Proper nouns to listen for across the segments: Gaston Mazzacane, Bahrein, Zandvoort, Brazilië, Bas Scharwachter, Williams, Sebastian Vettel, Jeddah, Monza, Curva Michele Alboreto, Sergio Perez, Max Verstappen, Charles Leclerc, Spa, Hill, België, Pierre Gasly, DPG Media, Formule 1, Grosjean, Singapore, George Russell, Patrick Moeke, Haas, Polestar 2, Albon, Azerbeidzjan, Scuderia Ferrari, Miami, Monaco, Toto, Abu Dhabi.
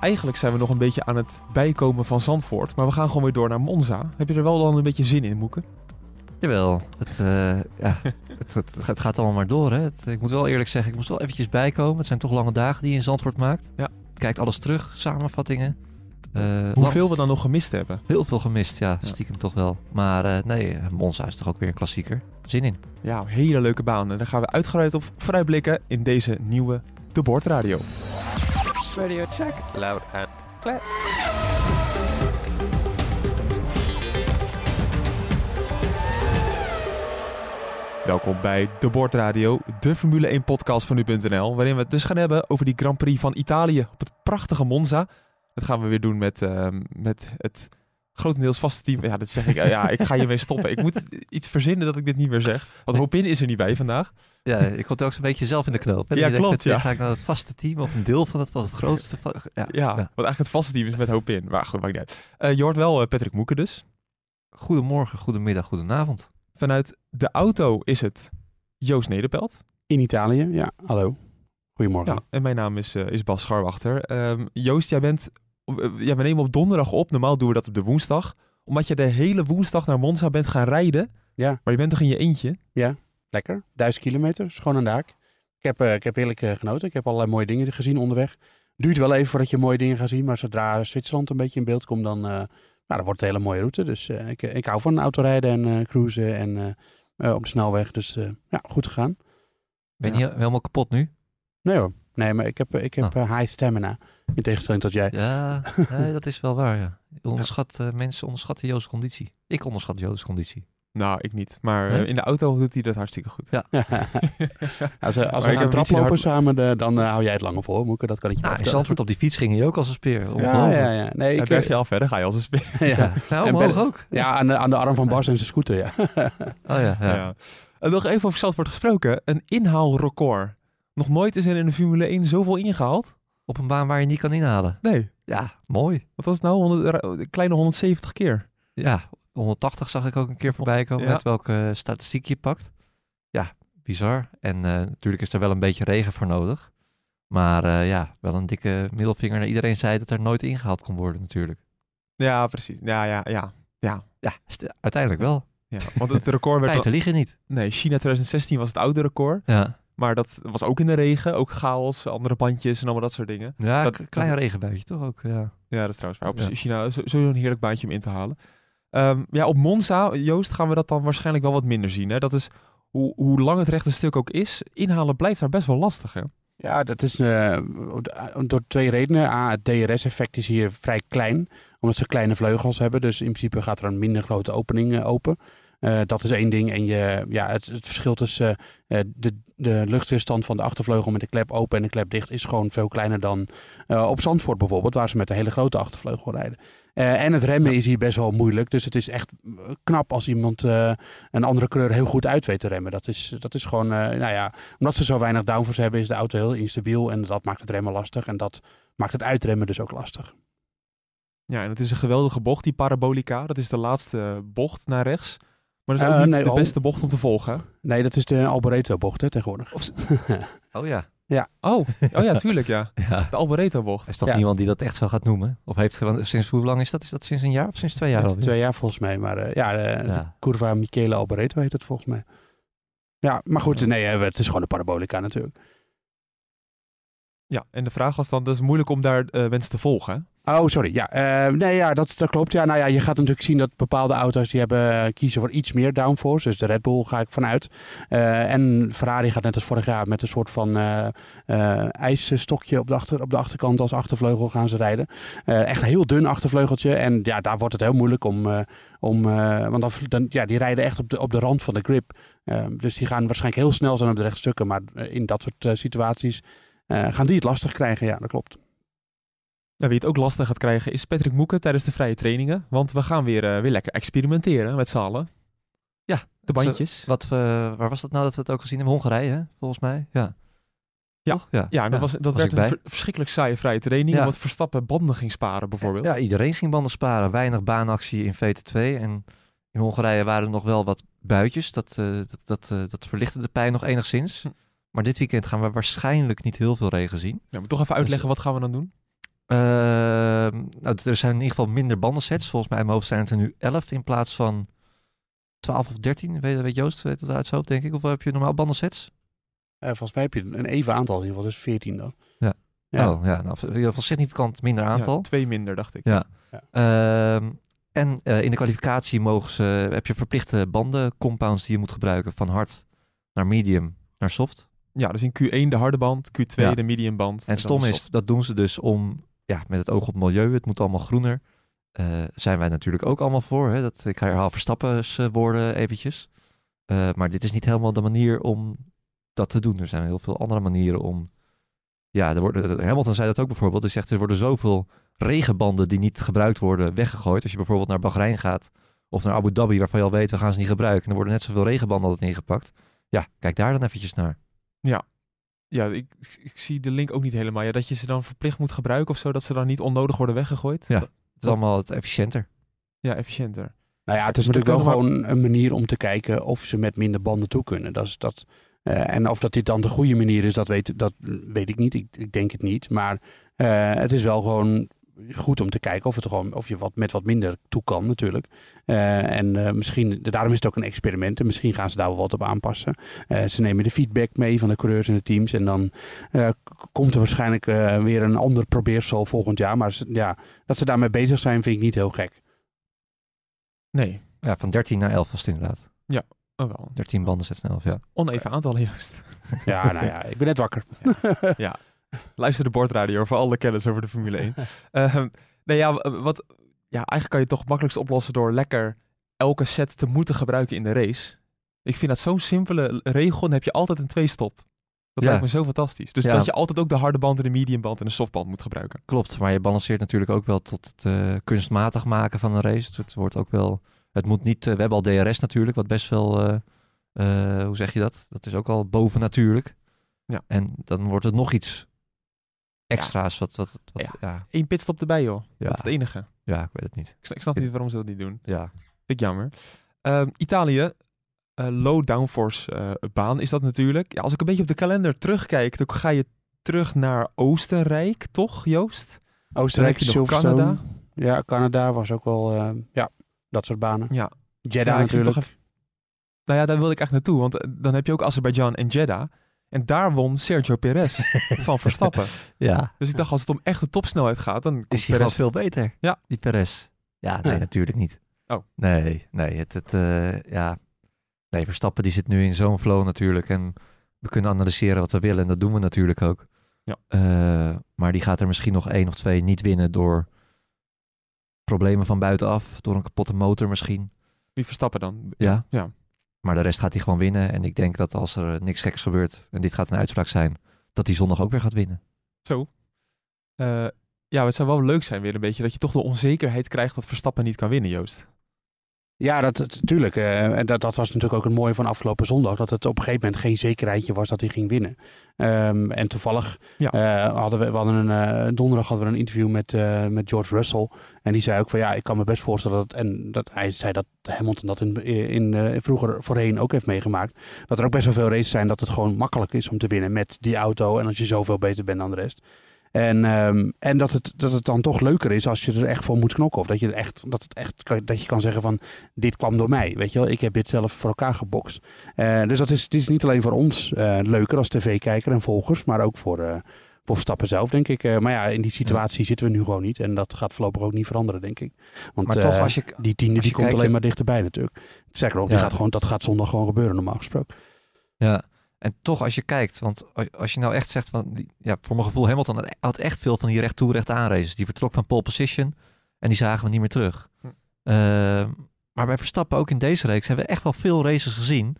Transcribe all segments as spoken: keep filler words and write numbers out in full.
Eigenlijk zijn we nog een beetje aan het bijkomen van Zandvoort, maar we gaan gewoon weer door naar Monza. Heb je er wel dan een beetje zin in, Moeke? Jawel, het, uh, ja, het, het, het gaat allemaal maar door. Hè? Het, ik moet wel eerlijk zeggen, ik moest wel eventjes bijkomen. Het zijn toch lange dagen die je in Zandvoort maakt. Ja. Kijkt alles terug, samenvattingen. Uh, Hoeveel lang... we dan nog gemist hebben. Heel veel gemist, ja, ja. Stiekem toch wel. Maar uh, nee, Monza is toch ook weer een klassieker. Zin in. Ja, hele leuke baan. En daar gaan we uitgebreid op vooruitblikken in deze nieuwe De Boordradio. Radio check, loud and clear. Welkom bij De Boordradio, de Formule één podcast van nu punt n l, waarin we het dus gaan hebben over die Grand Prix van Italië op het prachtige Monza. Dat gaan we weer doen met, uh, met het grotendeels vaste team. Ja, dat zeg ik. Uh, ja, ik ga hiermee stoppen. Ik moet iets verzinnen dat ik dit niet meer zeg. Want Hopin is er niet bij vandaag. Ja, ik kon het ook zo'n beetje zelf in de knoop. Hè? Ja, klopt. Denkt, ja. Ga ik naar het vaste team of een deel van dat was het grootste. Va- ja, ja, ja, want eigenlijk het vaste team is met Hopin. Maar goed, maakt niet uit. Uh, je hoort wel uh, Patrick Moeke dus. Goedemorgen, goedemiddag, goedenavond. Vanuit de auto is het Joost Nederpelt. In Italië, ja. Hallo. Goedemorgen. Ja, en mijn naam is, uh, is Bas Scharwachter. Um, Joost, jij bent... Ja, we nemen op donderdag op. Normaal doen we dat op de woensdag. Omdat je de hele woensdag naar Monza bent gaan rijden. Ja. Maar je bent toch in je eentje? Ja, lekker. Duizend kilometer. Schoon aan de haak. Ik heb, uh, ik heb heerlijk uh, genoten. Ik heb allerlei mooie dingen gezien onderweg. Duurt wel even voordat je mooie dingen gaat zien. Maar zodra Zwitserland een beetje in beeld komt, dan, uh, nou, dan wordt het een hele mooie route. Dus uh, ik, ik hou van autorijden en uh, cruisen en uh, uh, op de snelweg. Dus uh, ja, goed gegaan. Ben je ja. helemaal kapot nu? Nee hoor. Nee, maar ik heb, ik heb oh. high stamina. In tegenstelling tot jij. Ja, nee, dat is wel waar. Ja. Onderschat, uh, mensen onderschatten Joost's conditie. Ik onderschat Joost's conditie. Nou, ik niet. Maar nee? uh, in de auto doet hij dat hartstikke goed. Ja. ja. Als, uh, als we gaan traplopen hard... samen, de, dan uh, hou jij het langer vol. Moeke, dat kan ik je nou, in Zandvoort op die fiets ging je ook als een speer. Ja, ja, ja. Nee, ik krijg je al verder, ga je als een speer. ja. Ja. Nou, omhoog ben, ook. Ja, aan de, aan de arm van Bas ja. en zijn scooter, ja. oh ja, ja. ja. Uh, nog even over Zandvoort gesproken. Een inhaalrecord. Nog nooit is er in de Formule één zoveel ingehaald. Op een baan waar je niet kan inhalen. Nee. Ja, mooi. Wat was het nou? honderd, kleine honderdzeventig keer. Ja, honderdtachtig zag ik ook een keer voorbij komen. Ja. Met welke statistiek je pakt. Ja, bizar. En uh, natuurlijk is er wel een beetje regen voor nodig. Maar uh, ja, wel een dikke middelvinger naar iedereen zei dat er nooit ingehaald kon worden natuurlijk. Ja, precies. Ja, ja, ja. Ja, ja st- uiteindelijk wel. Ja, want het record werd... Feiten liegen niet. Nee, China twintig zestien was het oude record. Ja. Maar dat was ook in de regen, ook chaos, andere bandjes en allemaal dat soort dingen. Ja, dat, een klein dat... regenbuitje toch ook. Ja, ja dat is trouwens waar. Op ja. China sowieso een heerlijk baantje om in te halen. Um, ja, op Monza, Joost, gaan we dat dan waarschijnlijk wel wat minder zien. Hè? Dat is, hoe, hoe lang het rechte stuk ook is, inhalen blijft daar best wel lastig, hè? Ja, dat is uh, door twee redenen. A, het D R S-effect is hier vrij klein, omdat ze kleine vleugels hebben. Dus in principe gaat er een minder grote opening uh, open. Uh, dat is één ding. En je, ja, het, het verschil tussen uh, de, de luchtweerstand van de achtervleugel met de klep open en de klep dicht is gewoon veel kleiner dan uh, op Zandvoort bijvoorbeeld, waar ze met een hele grote achtervleugel rijden. Uh, en het remmen is hier best wel moeilijk. Dus het is echt knap als iemand uh, een andere kleur heel goed uit weet te remmen. Dat is, dat is gewoon, uh, nou ja, omdat ze zo weinig downforce hebben, is de auto heel instabiel. En dat maakt het remmen lastig. En dat maakt het uitremmen dus ook lastig. Ja, en het is een geweldige bocht, die parabolica. Dat is de laatste bocht naar rechts. Maar dat is ook uh, niet nee, de beste bocht om te volgen. Nee, dat is de Alboreto-bocht hè, tegenwoordig. Of... oh ja. ja. Oh. oh ja, tuurlijk ja. ja. De Alboreto-bocht. Is dat ja. iemand die dat echt zo gaat noemen? Of heeft sinds hoe lang is dat? Is dat sinds een jaar of sinds twee jaar? Ja, alweer? Twee jaar volgens mij. Maar uh, ja, de, ja. de Curva Michele Alboreto heet het volgens mij. Ja, maar goed. Nee, het is gewoon de parabolica natuurlijk. Ja, en de vraag was dan, dat is moeilijk om daar uh, mensen te volgen hè? Oh, sorry. Ja, uh, nee, ja, dat, dat klopt. Ja, nou ja, je gaat natuurlijk zien dat bepaalde auto's die hebben kiezen voor iets meer downforce. Dus de Red Bull ga ik vanuit. Uh, en Ferrari gaat net als vorig jaar met een soort van uh, uh, ijsstokje op de, achter, op de achterkant als achtervleugel gaan ze rijden. Uh, echt een heel dun achtervleugeltje. En ja, daar wordt het heel moeilijk om... Uh, om uh, want dan, dan, ja, die rijden echt op de, op de rand van de grip. Uh, dus die gaan waarschijnlijk heel snel zijn op de rechtstukken. Maar in dat soort uh, situaties uh, gaan die het lastig krijgen. Ja, dat klopt. Nou, wie het ook lastig gaat krijgen is Patrick Moeke tijdens de vrije trainingen. Want we gaan weer, uh, weer lekker experimenteren met z'n allen. Ja, de bandjes. Wat, uh, waar was dat nou dat we het ook gezien hebben? Hongarije, hè? Volgens mij. Ja. Ja, ja, ja, dat, ja, was, dat was werd een ver, verschrikkelijk saaie vrije training. Ja. Omdat Verstappen banden ging sparen bijvoorbeeld. Ja, iedereen ging banden sparen. Weinig baanactie in V T twee. En in Hongarije waren er nog wel wat buitjes. Dat, uh, dat, dat, uh, dat verlichtte de pijn nog enigszins. Hm. Maar dit weekend gaan we waarschijnlijk niet heel veel regen zien. Ja, maar toch even uitleggen, dus, wat gaan we dan doen? Uh, nou, er zijn in ieder geval minder bandensets. Volgens mij in mijn hoofd zijn het er nu elf in plaats van twaalf of dertien. Weet, weet Joost, weet dat uit zijn hoofd, denk ik. Of heb je normaal bandensets? Uh, volgens mij heb je een even aantal, in ieder geval, dus veertien dan. Ja, ja. Oh, ja, nou, in ieder geval significant minder aantal. Ja, twee minder, dacht ik. Ja. Ja. Uh, en uh, in de kwalificatie mogen ze, heb je verplichte banden, compounds die je moet gebruiken. Van hard naar medium naar soft. Ja, dus in Q één de harde band, Q twee ja. de medium band. En, en stom is, dat doen ze dus om, ja, met het oog op milieu, het moet allemaal groener. Uh, zijn wij natuurlijk ook allemaal voor. Hè? Dat, ik herhaal Verstappens uh, woorden eventjes. Uh, maar dit is niet helemaal de manier om dat te doen. Er zijn heel veel andere manieren om... Ja, er worden, Hamilton zei dat ook bijvoorbeeld. Hij zegt, er worden zoveel regenbanden die niet gebruikt worden weggegooid. Als je bijvoorbeeld naar Bahrein gaat of naar Abu Dhabi, waarvan je al weet, we gaan ze niet gebruiken. En er worden net zoveel regenbanden altijd ingepakt. Ja, kijk daar dan eventjes naar. Ja, ja, ik, ik zie de link ook niet helemaal. Ja, dat je ze dan verplicht moet gebruiken of zo, dat ze dan niet onnodig worden weggegooid. Ja, het is allemaal efficiënter. Ja, efficiënter. Nou ja, het is maar natuurlijk wel gewoon maar... een manier om te kijken of ze met minder banden toe kunnen. Dat is dat... Uh, en of dat dit dan de goede manier is, dat weet, dat weet ik niet. Ik, ik denk het niet. Maar uh, het is wel gewoon goed om te kijken of, het gewoon, of je wat, met wat minder toe kan natuurlijk. Uh, en uh, misschien, daarom is het ook een experiment. En misschien gaan ze daar wel wat op aanpassen. Uh, ze nemen de feedback mee van de coureurs en de teams. En dan uh, komt er waarschijnlijk uh, weer een ander probeersel volgend jaar. Maar ja, dat ze daarmee bezig zijn, vind ik niet heel gek. Nee, ja, van dertien naar elf was het inderdaad. Ja. Oh, wel. dertien banden, zes en elf, ja. Oneven aantallen, juist. Ja, nou ja, ik ben net wakker. Ja. Ja. Luister de Boordradio voor alle kennis over de Formule één. uh, nee, ja, wat, ja, eigenlijk kan je het toch makkelijkst oplossen door lekker elke set te moeten gebruiken in de race. Ik vind dat zo'n simpele regel. Dan heb je altijd een twee-stop. Dat ja. lijkt me zo fantastisch. Dus ja. dat je altijd ook de harde band en de medium band en de softband moet gebruiken. Klopt, maar je balanceert natuurlijk ook wel tot het uh, kunstmatig maken van een race. Het wordt ook wel... Het moet niet, we hebben al D R S natuurlijk, wat best wel, uh, uh, hoe zeg je dat? Dat is ook al bovennatuurlijk. Ja. En dan wordt het nog iets extra's. Ja. Wat, wat, wat, ja. Ja. Eén pitstop erbij, joh. Ja. Dat is het enige. Ja, ik weet het niet. Ik, ik snap ik... niet waarom ze dat niet doen. Ja. Vind ik jammer. Uh, Italië, uh, low downforce uh, baan is dat natuurlijk. Ja, als ik een beetje op de kalender terugkijk, dan ga je terug naar Oostenrijk, toch, Joost? Oostenrijk, Silverstone. Canada. Ja, Canada was ook wel, uh, ja. Dat soort banen. Ja. Jeddah ja, natuurlijk. Even... Nou ja, daar wilde ik echt naartoe. Want dan heb je ook Azerbeidzjan en Jeddah. En daar won Sergio Perez van Verstappen. Ja. Dus ik dacht, als het om echt de topsnelheid gaat, dan komt is hij Perez... veel beter. Ja. Die Perez. Ja, nee, ja. natuurlijk niet. Oh. Nee, nee. Het, het, uh, ja. nee, Verstappen die zit nu in zo'n flow natuurlijk. En we kunnen analyseren wat we willen. En dat doen we natuurlijk ook. Ja. Uh, maar die gaat er misschien nog één of twee niet winnen door... problemen van buitenaf, door een kapotte motor misschien. Die Verstappen dan? Ja. ja. Maar de rest gaat hij gewoon winnen. En ik denk dat als er niks geks gebeurt, en dit gaat een uitspraak zijn, dat hij zondag ook weer gaat winnen. Zo. Uh, ja, het zou wel leuk zijn weer een beetje, dat je toch de onzekerheid krijgt dat Verstappen niet kan winnen, Joost. Ja, dat, tuurlijk. Uh, dat, dat was natuurlijk ook het mooie van afgelopen zondag. Dat het op een gegeven moment geen zekerheidje was dat hij ging winnen. Um, en toevallig ja. uh, hadden we, we hadden een, uh, donderdag hadden we een interview met, uh, met George Russell. En die zei ook van ja, ik kan me best voorstellen dat... En dat hij zei dat Hamilton dat in, in, uh, vroeger voorheen ook heeft meegemaakt. Dat er ook best wel veel races zijn dat het gewoon makkelijk is om te winnen met die auto. En als je zoveel beter bent dan de rest. En, um, en dat, het, dat het dan toch leuker is als je er echt voor moet knokken. Of dat je, er echt, dat het echt, dat je kan zeggen van, dit kwam door mij. Weet je wel, ik heb dit zelf voor elkaar gebokst. Uh, dus dat is, het is niet alleen voor ons uh, leuker als tv-kijker en volgers. Maar ook voor, uh, voor Verstappen zelf, denk ik. Uh, maar ja, in die situatie ja. zitten we nu gewoon niet. En dat gaat voorlopig ook niet veranderen, denk ik. Want maar toch, uh, als je, die tiende die komt kijkt, alleen maar dichterbij natuurlijk. Zeg erop, ja. die gaat gewoon, dat gaat zondag gewoon gebeuren normaal gesproken. Ja. En toch, als je kijkt, want als je nou echt zegt... Van, ja, voor mijn gevoel, Hamilton had echt veel van die recht toe, recht aan races. Die vertrok van pole position en die zagen we niet meer terug. Hm. Uh, maar bij Verstappen, ook in deze reeks, hebben we echt wel veel races gezien...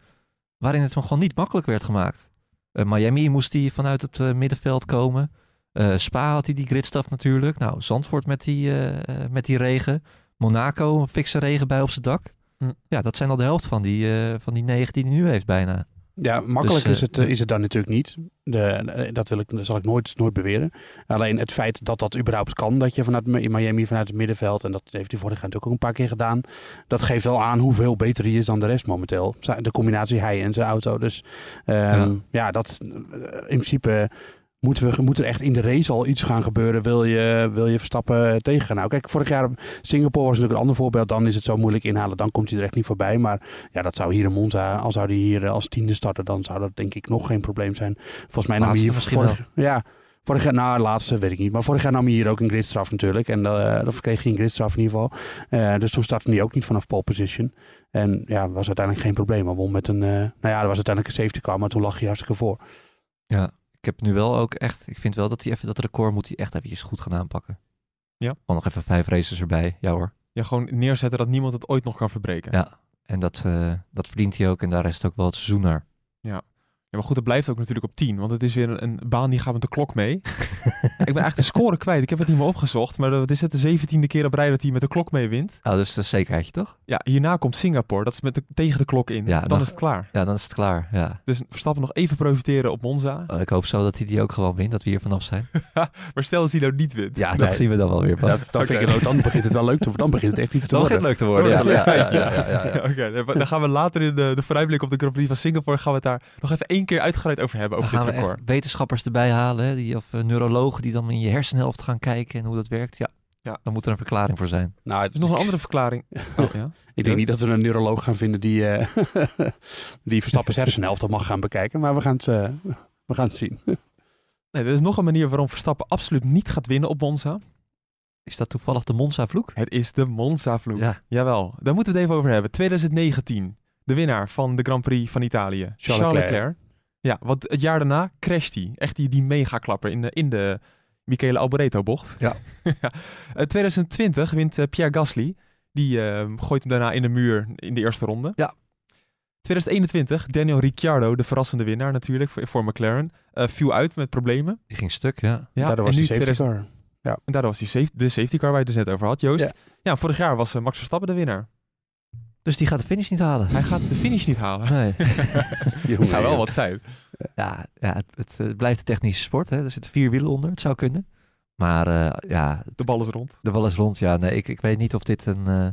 waarin het gewoon niet makkelijk werd gemaakt. Uh, Miami moest hij vanuit het uh, middenveld komen. Uh, Spa had hij die gridstaf natuurlijk. Nou, Zandvoort met die, uh, met die regen. Monaco, een fikse regen bij op zijn dak. Hm. Ja, dat zijn al de helft van die, uh, van die negen die hij nu heeft bijna. Ja, makkelijk dus, is, het, uh, is het dan natuurlijk niet. De, dat, wil ik, dat zal ik nooit, nooit beweren. Alleen het feit dat dat überhaupt kan, dat je vanuit in Miami vanuit het middenveld, en dat heeft hij vorig jaar natuurlijk ook een paar keer gedaan, dat geeft wel aan hoeveel beter hij is dan de rest momenteel. De combinatie hij en zijn auto. Dus um, ja. ja, dat in principe moet, we, moet er echt in de race al iets gaan gebeuren, wil je, wil je Verstappen tegen. Nou, kijk, vorig jaar Singapore was natuurlijk een ander voorbeeld. Dan is het zo moeilijk inhalen, dan komt hij er echt niet voorbij. Maar ja, dat zou hier in Monza, als zou hij hier als tiende starten, dan zou dat denk ik nog geen probleem zijn. Volgens mij nam hij hier vorig, ja, vorig jaar, nou laatste weet ik niet, maar vorig jaar nam hij hier ook een gridstraf natuurlijk. En uh, dat kreeg hij een gridstraf in ieder geval. Uh, dus toen startte hij ook niet vanaf pole position. En ja, was uiteindelijk geen probleem. Hij won met een, uh, nou ja, er was uiteindelijk een safety car, maar toen lag hij hartstikke voor. Ja. Ik heb nu wel ook echt, ik vind wel dat hij even dat record moet hij echt eventjes goed gaan aanpakken. Ja. Gewoon nog even vijf races erbij, ja hoor. Ja, gewoon neerzetten dat niemand het ooit nog kan verbreken. Ja, en dat, uh, dat verdient hij ook en daar is het ook wel het seizoen naar. Ja. Ja, maar goed, het blijft ook natuurlijk op tien, want het is weer een, een baan die gaat met de klok mee. Ik ben eigenlijk de score kwijt, ik heb het niet meer opgezocht, maar wat is het, de zeventiende keer op rij dat hij met de klok mee wint. Ah, oh, dus dat is zekerheidje toch? Ja, hierna komt Singapore, dat is met de, tegen de klok in, ja, dan, dan is het klaar. Ja, dan is het klaar, ja. Dus Verstappen nog even profiteren op Monza. Oh, ik hoop zo dat hij die ook gewoon wint, dat we hier vanaf zijn. Maar stel als hij nou niet wint. Ja, nee. Dat zien we dan wel weer pas. Ja, dat, dat okay. Vind ik, dan begint het wel leuk te worden, dan begint het echt iets te dan worden. Dan begint het leuk te worden, ja. ja, ja, ja, ja, ja, ja. ja Oké, okay, dan gaan we later in de, de vooruitblik op de Grand Prix van Singapore, gaan we het daar nog even één keer uitgebreid over hebben, over dan dit gaan record. We echt wetenschappers erbij halen, die, of uh, neurologen die dan in je hersenhelft gaan kijken en hoe dat werkt. Ja, ja. Dan moet er een verklaring voor zijn. Nou, het is nog een andere verklaring. Oh, ja? Ik denk niet dat we een neuroloog gaan vinden die, uh, die Verstappen's hersenhelft al mag gaan bekijken, maar we gaan het, uh, we gaan het zien. Nee, er is nog een manier waarom Verstappen absoluut niet gaat winnen op Monza. Is dat toevallig de Monza-vloek? Het is de Monza-vloek. Ja. Jawel, daar moeten we het even over hebben. twintig negentien, de winnaar van de Grand Prix van Italië, Charles, Charles Leclerc. Leclerc. Ja, want het jaar daarna crasht hij. Echt die, die megaklapper in de, in de Michele Alboreto-bocht. Ja. twintig twintig wint uh, Pierre Gasly. Die uh, gooit hem daarna in de muur in de eerste ronde. Ja. twintig eenentwintig, Daniel Ricciardo, de verrassende winnaar natuurlijk voor, voor McLaren. Uh, viel uit met problemen. Die ging stuk, ja. ja daardoor was hij safety twintig... car. Ja. En daardoor was hij de safety car waar je het dus net over had, Joost. Ja, ja vorig jaar was uh, Max Verstappen de winnaar. Dus die gaat de finish niet halen. Hij gaat de finish niet halen. Nee. Dat zou wel wat zijn. Ja, ja het, het, het blijft een technische sport. Hè. Er zitten vier wielen onder. Het zou kunnen. Maar uh, ja... De bal is rond. De bal is rond, ja. Nee, ik, ik weet niet of dit een... Uh,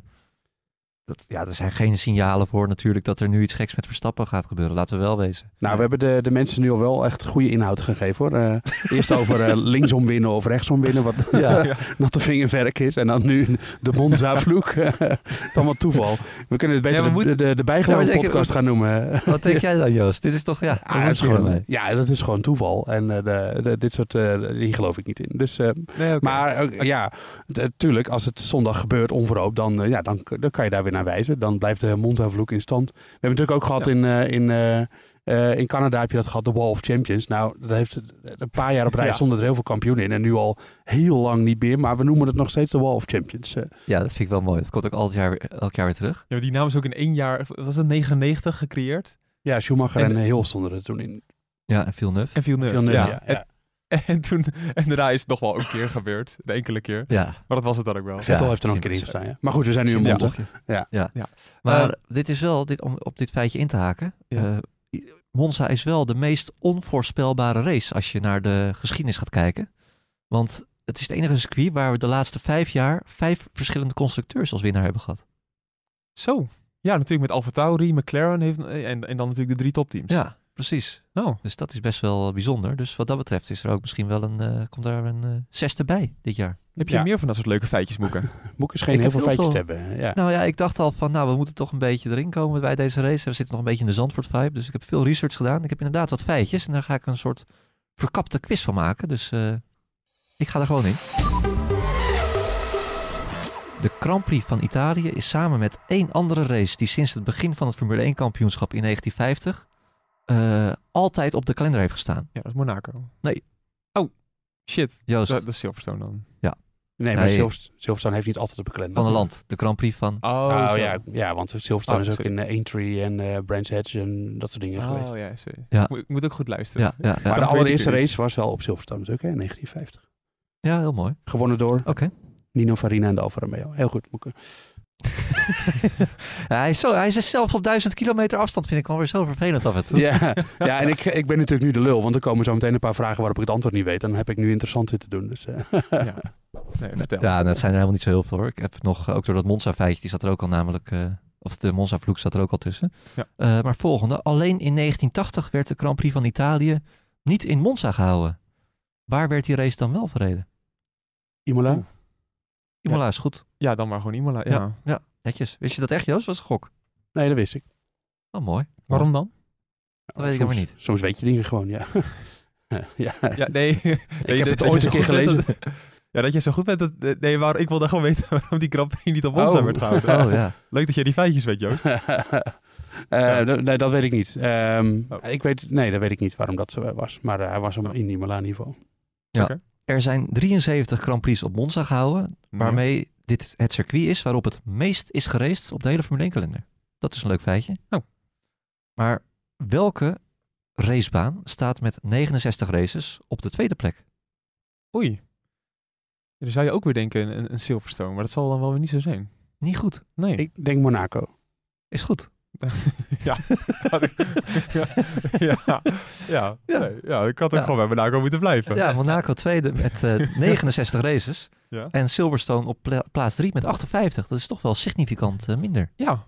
dat, ja, er zijn geen signalen voor natuurlijk dat er nu iets geks met Verstappen gaat gebeuren. Laten we wel wezen. Nou, we hebben de, de mensen nu al wel echt goede inhoud gegeven hoor. Uh, eerst over uh, linksom winnen of rechtsom winnen, wat ja, ja. natte vingerwerk is. En dan nu de Monza-vloek. Het is allemaal toeval. We kunnen het beter ja, moeten... de, de, de bijgeloofpodcast ja, gaan noemen. Wat denk jij dan, Joost? Dit is toch, ja... Ah, is gewoon, ja, dat is gewoon toeval. En uh, de, de, dit soort, uh, hier geloof ik niet in. Dus, uh, nee, okay. Maar uh, ja, natuurlijk, als het zondag gebeurt onverhoopt, dan, uh, ja, dan, dan kan je daar weer naar wijzen. Dan blijft de Monza-vloek in stand. We hebben natuurlijk ook gehad ja. in, uh, in, uh, uh, in Canada heb je dat gehad, de Wall of Champions. Nou, dat heeft een paar jaar op rij ja. stonden er heel veel kampioenen in en nu al heel lang niet meer. Maar we noemen het nog steeds de Wall of Champions. Uh. Ja, dat vind ik wel mooi. Dat komt ook elk jaar, elk jaar weer terug. Ja, die naam is ook in één jaar, was het negenennegentig gecreëerd? Ja, Schumacher en, en Hill stonden er toen in. Ja, en Villeneuve. En Villeneuve, Villeneuve ja. ja, ja. En, En toen, en daarna is het nog wel een keer gebeurd. De enkele keer. Ja. Maar dat was het dan ook wel. Vettel ja, heeft er nog een keer in gestaan. Ja. Maar goed, we zijn nu in Monza. Ja. Ja. Ja. Ja. Maar uh, dit is wel, dit, om op dit feitje in te haken. Ja. Uh, Monza is wel de meest onvoorspelbare race als je naar de geschiedenis gaat kijken. Want het is het enige circuit waar we de laatste vijf jaar vijf verschillende constructeurs als winnaar hebben gehad. Zo. Ja, natuurlijk met AlphaTauri, McLaren heeft, en, en dan natuurlijk de drie topteams. Ja. Precies. Oh. Dus dat is best wel bijzonder. Dus wat dat betreft is er ook misschien wel een, uh, komt daar een uh, zesde bij dit jaar. Heb je ja. meer van dat soort leuke feitjes, Moeke? Moeke is geen heel veel feitjes te hebben. Ja. Nou ja, ik dacht al van, nou we moeten toch een beetje erin komen bij deze race. We zitten nog een beetje in de Zandvoort vibe. Dus ik heb veel research gedaan. Ik heb inderdaad wat feitjes en daar ga ik een soort verkapte quiz van maken. Dus uh, ik ga er gewoon in. De Grand Prix van Italië is samen met één andere race die sinds het begin van het Formule één kampioenschap in negentien vijftig... Uh, altijd op de kalender heeft gestaan. Ja, dat is Monaco. Nee. Oh, shit. Joost. Dat, dat is Silverstone dan. Ja. Nee, maar nee. Silverstone heeft niet altijd een beklemde. Van het land, de Grand Prix van... Oh, uh, ja, ja, want Silverstone oh, is ook sorry. in uh, Aintree en uh, Brands Hatch en dat soort dingen oh, geweest. Oh ja, sorry. Ja. Ik moet ook goed luisteren. Ja, ja, ja. Maar, maar de allereerste race was wel op Silverstone natuurlijk, hè, negentien vijftig. Ja, heel mooi. Gewonnen door okay. Nino Farina en de Alfa Romeo. Heel goed, Moeke. Ja, hij, is zo, hij is zelfs op duizend kilometer afstand, vind ik wel weer zo vervelend af en toe. Ja, ja, en ik, ik ben natuurlijk nu de lul, want er komen zo meteen een paar vragen waarop ik het antwoord niet weet. En dan heb ik nu interessant zitten doen. Dus, uh. ja. Nee, ja, dat zijn er helemaal niet zo heel veel hoor. Ik heb nog, ook door dat Monza-feitje, die zat er ook al namelijk, uh, of de Monza-vloek zat er ook al tussen. Ja. Uh, maar volgende, alleen in negentien tachtig werd de Grand Prix van Italië niet in Monza gehouden. Waar werd die race dan wel verreden? Imola? Imola ja. is goed. Ja, dan maar gewoon Imola. Ja. Ja, ja, netjes. Wist je dat echt, Joost? Was een gok? Nee, dat wist ik. Oh, mooi. Waarom dan? Dat weet soms, ik helemaal niet. Soms weet je dingen gewoon, ja. ja. ja, nee. Ik nee, heb dat, het ooit een keer gelezen. Dat, ja, dat je zo goed bent. Dat, nee, waar, ik wilde gewoon weten waarom die Grand Prix niet op ons oh. werd gehouden. Oh, ja. Leuk dat jij die feitjes weet, Joost. uh, ja. d- nee, dat weet ik niet. Um, oh. ik weet, nee, dat weet ik niet waarom dat zo was. Maar uh, hij was oh. in Imola niveau. Ja. Okay. Er zijn drieënzeventig Grand Prix op Monza gehouden, waarmee dit het circuit is waarop het meest is geraced op de hele Formule één-kalender. Dat is een leuk feitje. Oh. Maar welke racebaan staat met negenenzestig races op de tweede plek? Oei. Ja, dan zou je ook weer denken een, een Silverstone, maar dat zal dan wel weer niet zo zijn. Niet goed. Nee. Ik denk Monaco. Is goed. ja. ja, ja, ja, nee, ja, ik had ook ja. gewoon bij Monaco moeten blijven. Ja, Monaco tweede met uh, negenenzestig races ja. en Silverstone op pla- plaats drie met achtenvijftig. Dat is toch wel significant uh, minder. Ja,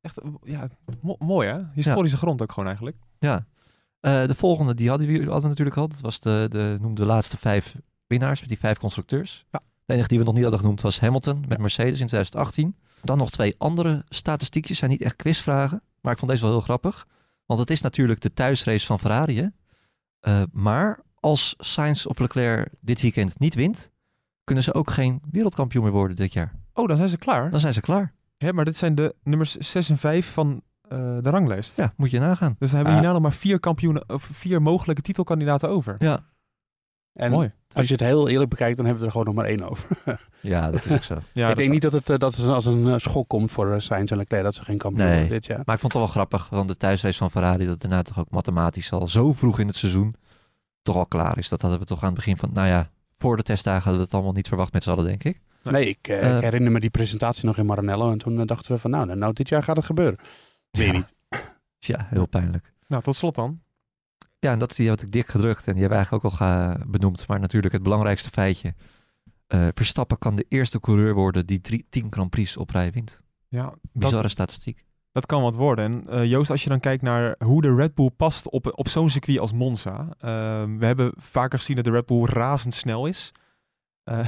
echt ja, mo- mooi hè? Historische ja. grond ook gewoon eigenlijk. Ja, uh, de volgende die hadden we, hadden we natuurlijk al. Dat was de, de, noemde de laatste vijf winnaars met die vijf constructeurs. Ja. De enige die we nog niet hadden genoemd was Hamilton met ja. Mercedes in twintig achttien. Dan nog twee andere statistiekjes, zijn niet echt quizvragen, maar ik vond deze wel heel grappig. Want het is natuurlijk de thuisrace van Ferrari. Hè? Uh, maar als Sainz of Leclerc dit weekend niet wint, kunnen ze ook geen wereldkampioen meer worden dit jaar. Oh, dan zijn ze klaar? Dan zijn ze klaar. Ja, maar dit zijn de nummers zes en vijf van uh, de ranglijst. Ja, moet je nagaan. Dus dan hebben we hierna nog maar vier kampioenen, of vier mogelijke titelkandidaten over. Ja. En mooi. Als je het heel eerlijk bekijkt, dan hebben we er gewoon nog maar één over. Ja, dat is ook zo. Ja, ik denk niet dat het, dat het als een schok komt voor Sainz en Leclerc dat ze geen kampioen worden dit jaar. Maar ik vond het wel grappig, want de thuisrace van Ferrari, dat daarna toch ook mathematisch al zo vroeg in het seizoen toch al klaar is. Dat hadden we toch aan het begin van, nou ja, voor de testdagen hadden we het allemaal niet verwacht met z'n allen, denk ik. Nee, ik uh, uh, herinner me die presentatie nog in Maranello en toen dachten we van, nou, nou dit jaar gaat het gebeuren. Weet je niet. Ja, heel pijnlijk. Nou, tot slot dan. Ja, en dat is die wat ik dik gedrukt en die hebben we eigenlijk ook al ga, benoemd. Maar natuurlijk het belangrijkste feitje. Uh, Verstappen kan de eerste coureur worden die drie, tien Grand Prix op rij wint. Ja, bizarre dat, statistiek. Dat kan wat worden. En uh, Joost, als je dan kijkt naar hoe de Red Bull past op, op zo'n circuit als Monza. Uh, we hebben vaker gezien dat de Red Bull razendsnel is. Uh,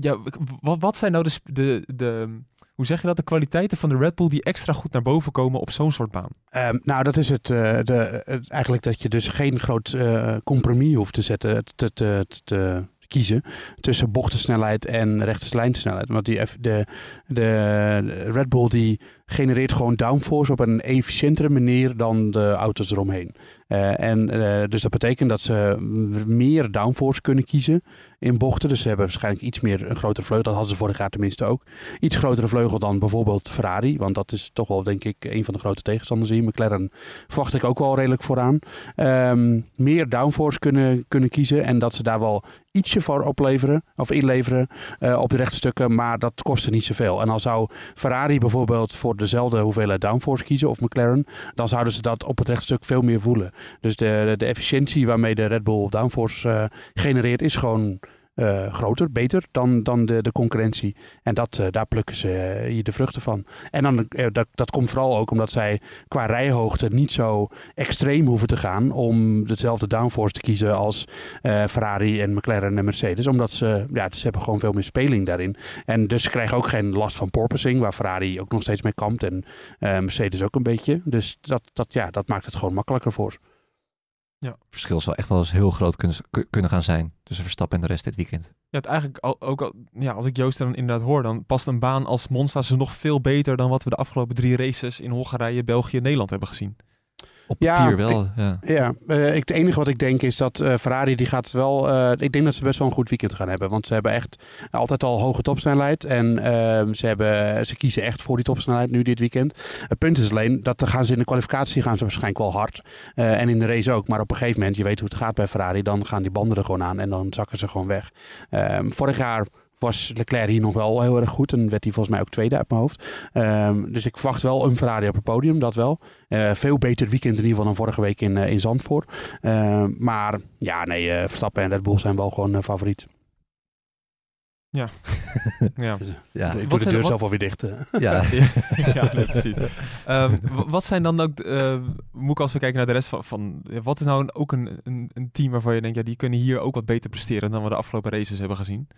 ja, wat, wat zijn nou de, de, de... Hoe zeg je dat? De kwaliteiten van de Red Bull die extra goed naar boven komen op zo'n soort baan? Um, nou, dat is het. Uh, de, uh, eigenlijk dat je dus geen groot uh, compromis hoeft te zetten, te, te, te kiezen tussen bochtensnelheid en rechte lijnsnelheid. Want die, de, de Red Bull die genereert gewoon downforce op een efficiëntere manier dan de auto's eromheen. Uh, en uh, dus dat betekent dat ze meer downforce kunnen kiezen in bochten. Dus ze hebben waarschijnlijk iets meer een grotere vleugel. Dat hadden ze vorig jaar tenminste ook. Iets grotere vleugel dan bijvoorbeeld Ferrari. Want dat is toch wel, denk ik, een van de grote tegenstanders hier. McLaren verwacht ik ook wel redelijk vooraan. Um, meer downforce kunnen, kunnen kiezen. En dat ze daar wel ietsje voor opleveren of inleveren uh, op de rechte stukken. Maar dat kostte niet zoveel. En al zou Ferrari bijvoorbeeld voor dezelfde hoeveelheid downforce kiezen of McLaren, dan zouden ze dat op het rechte stuk veel meer voelen. Dus de, de, de efficiëntie waarmee de Red Bull downforce uh, genereert is gewoon uh, groter, beter dan, dan de, de concurrentie. En dat, uh, daar plukken ze uh, hier de vruchten van. En dan, uh, dat, dat komt vooral ook omdat zij qua rijhoogte niet zo extreem hoeven te gaan om dezelfde downforce te kiezen als uh, Ferrari en McLaren en Mercedes. Omdat ze, ja, ze hebben gewoon veel meer speling daarin. En dus ze krijgen ook geen last van porpoising, waar Ferrari ook nog steeds mee kampt en uh, Mercedes ook een beetje. Dus dat, dat, ja, dat maakt het gewoon makkelijker voor. Ja. Het verschil zou echt wel eens heel groot kunnen, kunnen gaan zijn tussen Verstappen en de rest dit weekend. Ja, het eigenlijk al, ook al, ja, als ik Joost dan inderdaad hoor, dan past een baan als Monza ze nog veel beter dan wat we de afgelopen drie races in Hongarije, België en Nederland hebben gezien. Op papier ja, wel. Ik, ja, ja uh, ik, het enige wat ik denk is dat uh, Ferrari die gaat wel... Uh, ik denk dat ze best wel een goed weekend gaan hebben. Want ze hebben echt altijd al hoge topsnelheid. En uh, ze, hebben, ze kiezen echt voor die topsnelheid nu dit weekend. Het punt is alleen dat gaan ze in de kwalificatie gaan ze waarschijnlijk wel hard. Uh, en in de race ook. Maar op een gegeven moment, je weet hoe het gaat bij Ferrari. Dan gaan die banden er gewoon aan en dan zakken ze gewoon weg. Uh, vorig jaar... was Leclerc hier nog wel heel erg goed. En werd hij volgens mij ook tweede uit mijn hoofd. Um, dus ik verwacht wel een Ferrari op het podium, dat wel. Uh, veel beter weekend in ieder geval dan vorige week in, uh, in Zandvoort. Uh, maar ja, nee, uh, Verstappen en Red Bull zijn wel gewoon uh, favoriet. Ja. ja. ja. Ik doe de deur zelf alweer dicht. Ja, ja nee, precies. Um, wat zijn dan ook, uh, Moeke, als we kijken naar de rest van... van wat is nou een, ook een, een, een team waarvan je denkt... ja, die kunnen hier ook wat beter presteren dan we de afgelopen races hebben gezien?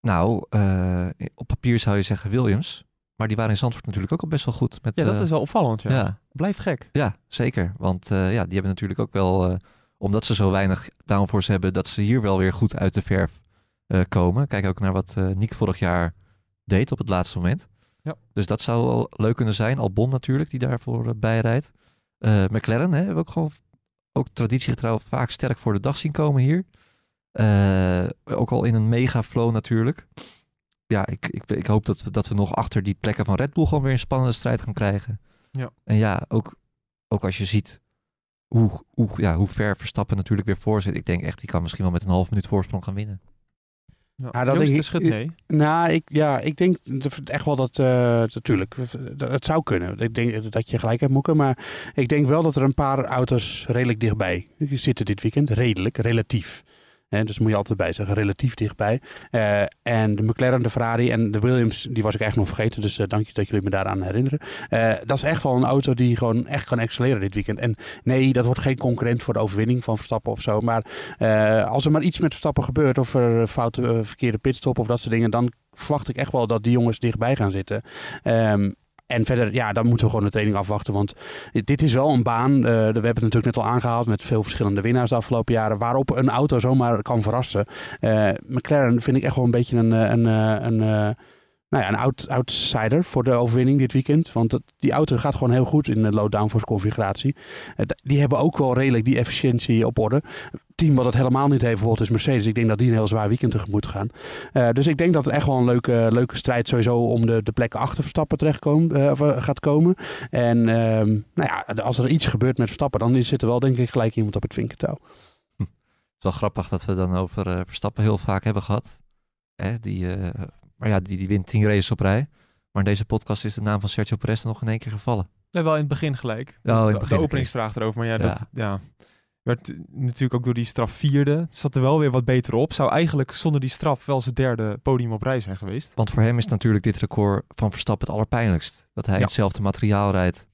Nou, uh, op papier zou je zeggen Williams. Maar die waren in Zandvoort natuurlijk ook al best wel goed. Met, ja, dat uh, is wel opvallend. Ja. ja. Blijft gek. Ja, zeker. Want uh, ja, die hebben natuurlijk ook wel... Uh, omdat ze zo weinig downforce hebben... dat ze hier wel weer goed uit de verf uh, komen. Kijk ook naar wat uh, Nick vorig jaar deed op het laatste moment. Ja. Dus dat zou wel leuk kunnen zijn. Albon natuurlijk, die daarvoor uh, bijrijdt. Uh, McLaren hè, hebben we ook gewoon... ook traditiegetrouw vaak sterk voor de dag zien komen hier... Uh, ook al in een mega flow natuurlijk. Ja, ik, ik, ik hoop dat we, dat we nog achter die plekken van Red Bull gewoon weer een spannende strijd gaan krijgen. Ja. En ja, ook, ook als je ziet hoe, hoe, ja, hoe ver Verstappen natuurlijk weer voor zit. Ik denk echt, die kan misschien wel met een half minuut voorsprong gaan winnen. Nou, nou, dat denk ik, schut, nee. nou ik, ja, ik denk echt wel dat, natuurlijk, uh, het zou kunnen. Ik denk dat je gelijk hebt, Moeke, maar ik denk wel dat er een paar auto's redelijk dichtbij zitten dit weekend. Redelijk, relatief. He, dus moet je altijd bij zeggen, relatief dichtbij. Uh, en de McLaren, de Ferrari en de Williams, die was ik echt nog vergeten. Dus uh, dank je dat jullie me daaraan herinneren. Uh, dat is echt wel een auto die gewoon echt kan excelleren dit weekend. En nee, dat wordt geen concurrent voor de overwinning van Verstappen of zo. Maar uh, als er maar iets met Verstappen gebeurt, of er fouten, uh, verkeerde pitstop of dat soort dingen, dan verwacht ik echt wel dat die jongens dichtbij gaan zitten. Um, En verder, ja, dan moeten we gewoon de training afwachten. Want dit is wel een baan, uh, we hebben het natuurlijk net al aangehaald... met veel verschillende winnaars de afgelopen jaren... waarop een auto zomaar kan verrassen. Uh, McLaren vind ik echt wel een beetje een, een, een, een, nou ja, een out, outsider voor de overwinning dit weekend. Want dat, die auto gaat gewoon heel goed in de low-downforce configuratie. Uh, die hebben ook wel redelijk die efficiëntie op orde... team wat het helemaal niet heeft bijvoorbeeld is Mercedes. Ik denk dat die een heel zwaar weekend tegemoet gaan. Uh, dus ik denk dat er echt wel een leuke, leuke strijd sowieso om de, de plekken achter Verstappen terecht komen, uh, gaat komen. En uh, nou ja, als er iets gebeurt met Verstappen, dan zit er wel denk ik gelijk iemand op het vinkertouw. Hm. Het is wel grappig dat we dan over uh, Verstappen heel vaak hebben gehad. Hè, die, uh, maar ja, die, die wint tien races op rij. Maar in deze podcast is de naam van Sergio Perez nog in één keer gevallen. Ja, wel in het begin gelijk. Oh, in het begin, de, de openingsvraag erover, maar ja, ja. dat... Ja. Werd natuurlijk ook door die straf vierde. Zat er wel weer wat beter op. Zou eigenlijk zonder die straf wel zijn derde podium op rij zijn geweest. Want voor hem is natuurlijk dit record van Verstappen het allerpijnlijkst. Dat hij ja. hetzelfde materiaal rijdt.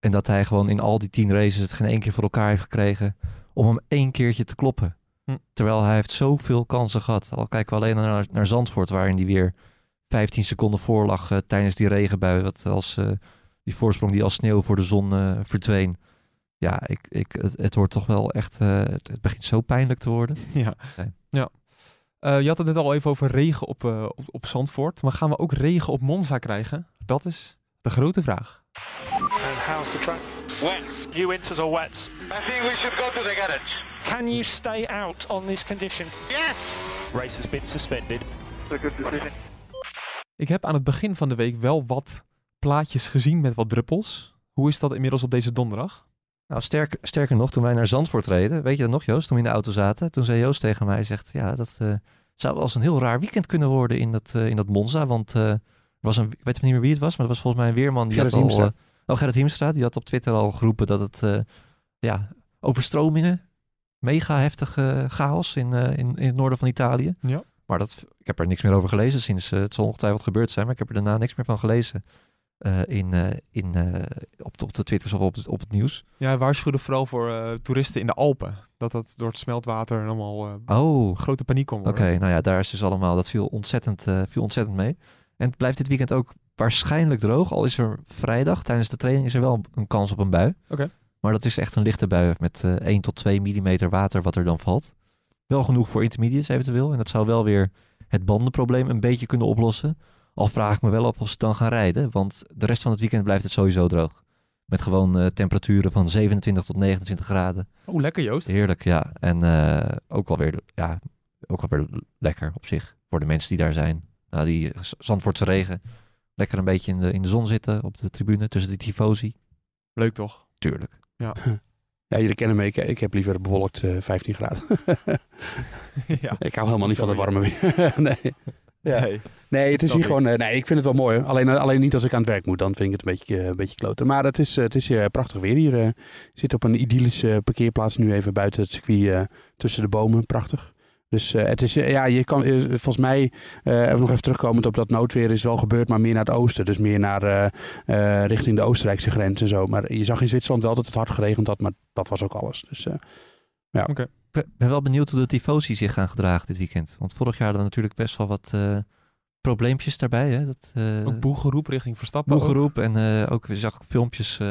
En dat hij gewoon in al die tien races het geen één keer voor elkaar heeft gekregen. Om hem één keertje te kloppen. Hm. Terwijl hij heeft zoveel kansen gehad. Al kijken we alleen naar, naar Zandvoort. Waarin hij weer vijftien seconden voor lag uh, tijdens die regenbui. Wat als, uh, die voorsprong die als sneeuw voor de zon uh, verdween. Ja, ik, ik, het, het wordt toch wel echt... Uh, het, het begint zo pijnlijk te worden. Ja. Nee. ja. Uh, je had het net al even over regen op, uh, op, op Zandvoort. Maar gaan we ook regen op Monza krijgen? Dat is de grote vraag. And how's the track? Wet. You winters are wet. I think we should go to the garage. Can you stay out on this condition? Yes! Race has been suspended. That's a good decision. Ik heb aan het begin van de week wel wat plaatjes gezien met wat druppels. Hoe is dat inmiddels op deze donderdag? Nou, sterk, sterker nog, toen wij naar Zandvoort reden, weet je dat nog, Joost, toen we in de auto zaten, toen zei Joost tegen mij, zegt, ja, dat uh, zou wel eens een heel raar weekend kunnen worden in dat, uh, in dat Monza, want uh, er was een, ik weet niet meer wie het was, maar dat was volgens mij een weerman, die Gerrit had al, uh, oh, Gerrit Hiemstra, die had op Twitter al geroepen dat het, uh, ja, overstromingen, mega heftige chaos in, uh, in, in het noorden van Italië. Ja. Maar dat, ik heb er niks meer over gelezen sinds, uh, het zal ongetwijfeld gebeurd zijn, maar ik heb er daarna niks meer van gelezen. Uh, in, uh, in, uh, op, de, op de Twitters of op het, op het nieuws. Ja, hij waarschuwde vooral voor uh, toeristen in de Alpen. Dat dat door het smeltwater allemaal uh, oh. grote paniek kon worden. Oké, okay, nou ja, daar is dus allemaal... Dat viel ontzettend, uh, viel ontzettend mee. En het blijft dit weekend ook waarschijnlijk droog. Al is er vrijdag tijdens de training is er wel een kans op een bui. Okay. Maar dat is echt een lichte bui met uh, één tot twee millimeter water wat er dan valt. Wel genoeg voor intermediates eventueel. En dat zou wel weer het bandenprobleem een beetje kunnen oplossen. Al vraag ik me wel af of ze dan gaan rijden. Want de rest van het weekend blijft het sowieso droog. Met gewoon uh, temperaturen van zevenentwintig tot negenentwintig graden. Oh, lekker Joost. Heerlijk, ja. En uh, ook wel weer, ja, ook wel weer lekker op zich. Voor de mensen die daar zijn. Nou, die Zandvoortse regen. Lekker een beetje in de, in de zon zitten op de tribune tussen de Tifosi. Leuk toch? Tuurlijk. Ja. Ja, jullie kennen me. Ik, ik heb liever bewolkt uh, vijftien graden. Ja. Ik hou helemaal niet Sorry. van het warme weer. Nee. Ja. Nee, nee, het is hier gewoon, nee, ik vind het wel mooi. Alleen, alleen niet als ik aan het werk moet, dan vind ik het een beetje, een beetje kloten. Maar het is, het is hier prachtig weer hier. Ik zit op een idyllische parkeerplaats nu even buiten het circuit, tussen de bomen. Prachtig. Dus uh, het is, ja, je kan, volgens mij, uh, even nog even terugkomend op dat noodweer is wel gebeurd, maar meer naar het oosten. Dus meer naar uh, uh, richting de Oostenrijkse grens en zo. Maar je zag in Zwitserland wel dat het hard geregend had, maar dat was ook alles. Dus uh, ja. Oké. Okay. Ik ben wel benieuwd hoe de tifosi zich gaan gedragen dit weekend. Want vorig jaar hadden we natuurlijk best wel wat uh, probleempjes daarbij. Hè? Dat, uh, ook boegeroep richting Verstappen. Boegeroep ook. En uh, ook, je zag ook filmpjes uh,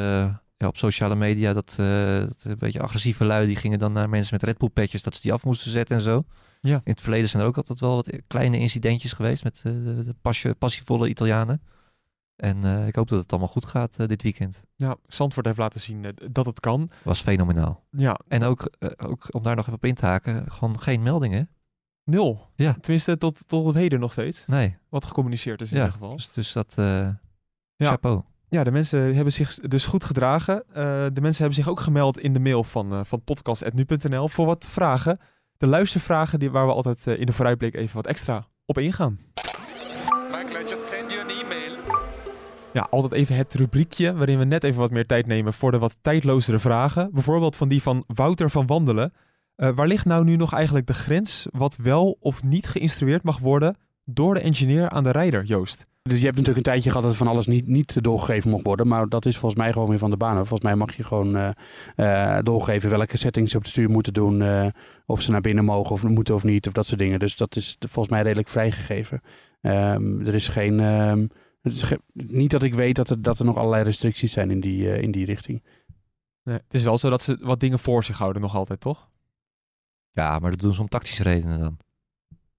ja, op sociale media dat, uh, dat een beetje agressieve lui die gingen dan naar mensen met Red Bull petjes dat ze die af moesten zetten en zo. Ja. In het verleden zijn er ook altijd wel wat kleine incidentjes geweest met uh, de, de passie, passievolle Italianen. En uh, ik hoop dat het allemaal goed gaat uh, dit weekend. Ja, Zandvoort heeft laten zien uh, dat het kan. Was fenomenaal. Ja. En ook, uh, ook, om daar nog even op in te haken, gewoon geen meldingen. Nul. Ja. Tenminste, tot, tot op heden nog steeds. Nee. Wat gecommuniceerd is in ja, ieder geval. Dus, dus dat, uh, ja. chapeau. Ja, de mensen hebben zich dus goed gedragen. Uh, de mensen hebben zich ook gemeld in de mail van, uh, van podcast punt nu punt n l voor wat vragen. De luistervragen die, waar we altijd uh, in de vooruitblik even wat extra op ingaan. Ja, altijd even het rubriekje waarin we net even wat meer tijd nemen voor de wat tijdlozere vragen. Bijvoorbeeld van die van Wouter van Wandelen. Uh, waar ligt nou nu nog eigenlijk de grens wat wel of niet geïnstrueerd mag worden door de engineer aan de rijder, Joost? Dus je hebt natuurlijk een tijdje gehad dat van alles niet, niet doorgegeven mocht worden. Maar dat is volgens mij gewoon weer van de baan. Volgens mij mag je gewoon uh, uh, doorgeven welke settings ze op het stuur moeten doen. Uh, of ze naar binnen mogen of moeten of niet. Of dat soort dingen. Dus dat is volgens mij redelijk vrijgegeven. Um, er is geen... Um, Niet dat ik weet dat er, dat er nog allerlei restricties zijn in die, uh, in die richting. Nee, het is wel zo dat ze wat dingen voor zich houden nog altijd, toch? Ja, maar dat doen ze om tactische redenen dan.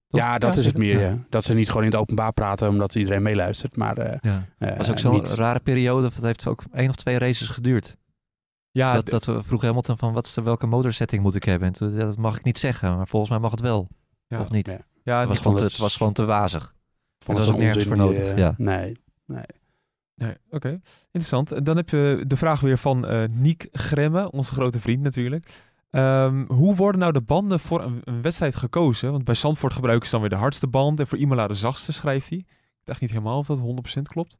Toch? Ja, dat ja, is het meer. Ja. Ja. Dat ze niet gewoon in het openbaar praten omdat iedereen meeluistert. Maar uh, ja. uh, dat was ook zo'n niet... rare periode. Dat heeft ook één of twee races geduurd. Ja, dat, d- dat we vroeg Hamilton van wat is de, welke motorsetting moet ik hebben. En toen, dat mag ik niet zeggen, maar volgens mij mag het wel. Ja. Of niet? Ja. Ja, het, was gewoon, het was gewoon te wazig. Dat is ook nergens voor nodig. Uh, ja. Nee, nee. nee Oké, okay. Interessant. En dan heb je de vraag weer van uh, Niek Gremme, onze grote vriend natuurlijk. Um, hoe worden nou de banden voor een, een wedstrijd gekozen? Want bij Zandvoort gebruiken ze dan weer de hardste band en voor Imola de zachtste, schrijft hij. Ik dacht niet helemaal of dat honderd procent klopt.